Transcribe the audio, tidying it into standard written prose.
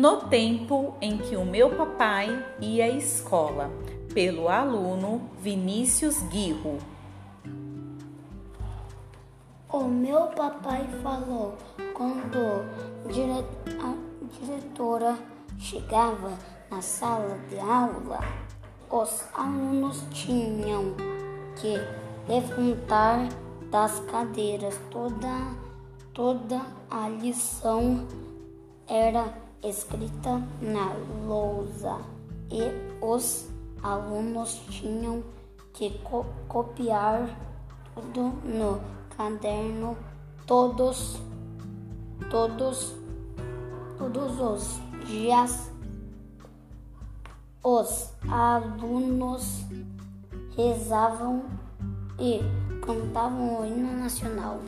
no tempo em que o meu papai ia à escola, pelo aluno Vinícius Guirro. O meu papai falou quando a diretora chegava na sala de aula, os alunos tinham que levantar das cadeiras. Toda a lição era escrita na lousa e os alunos tinham que copiar tudo no caderno. Todos os dias os alunos rezavam e cantavam o hino nacional.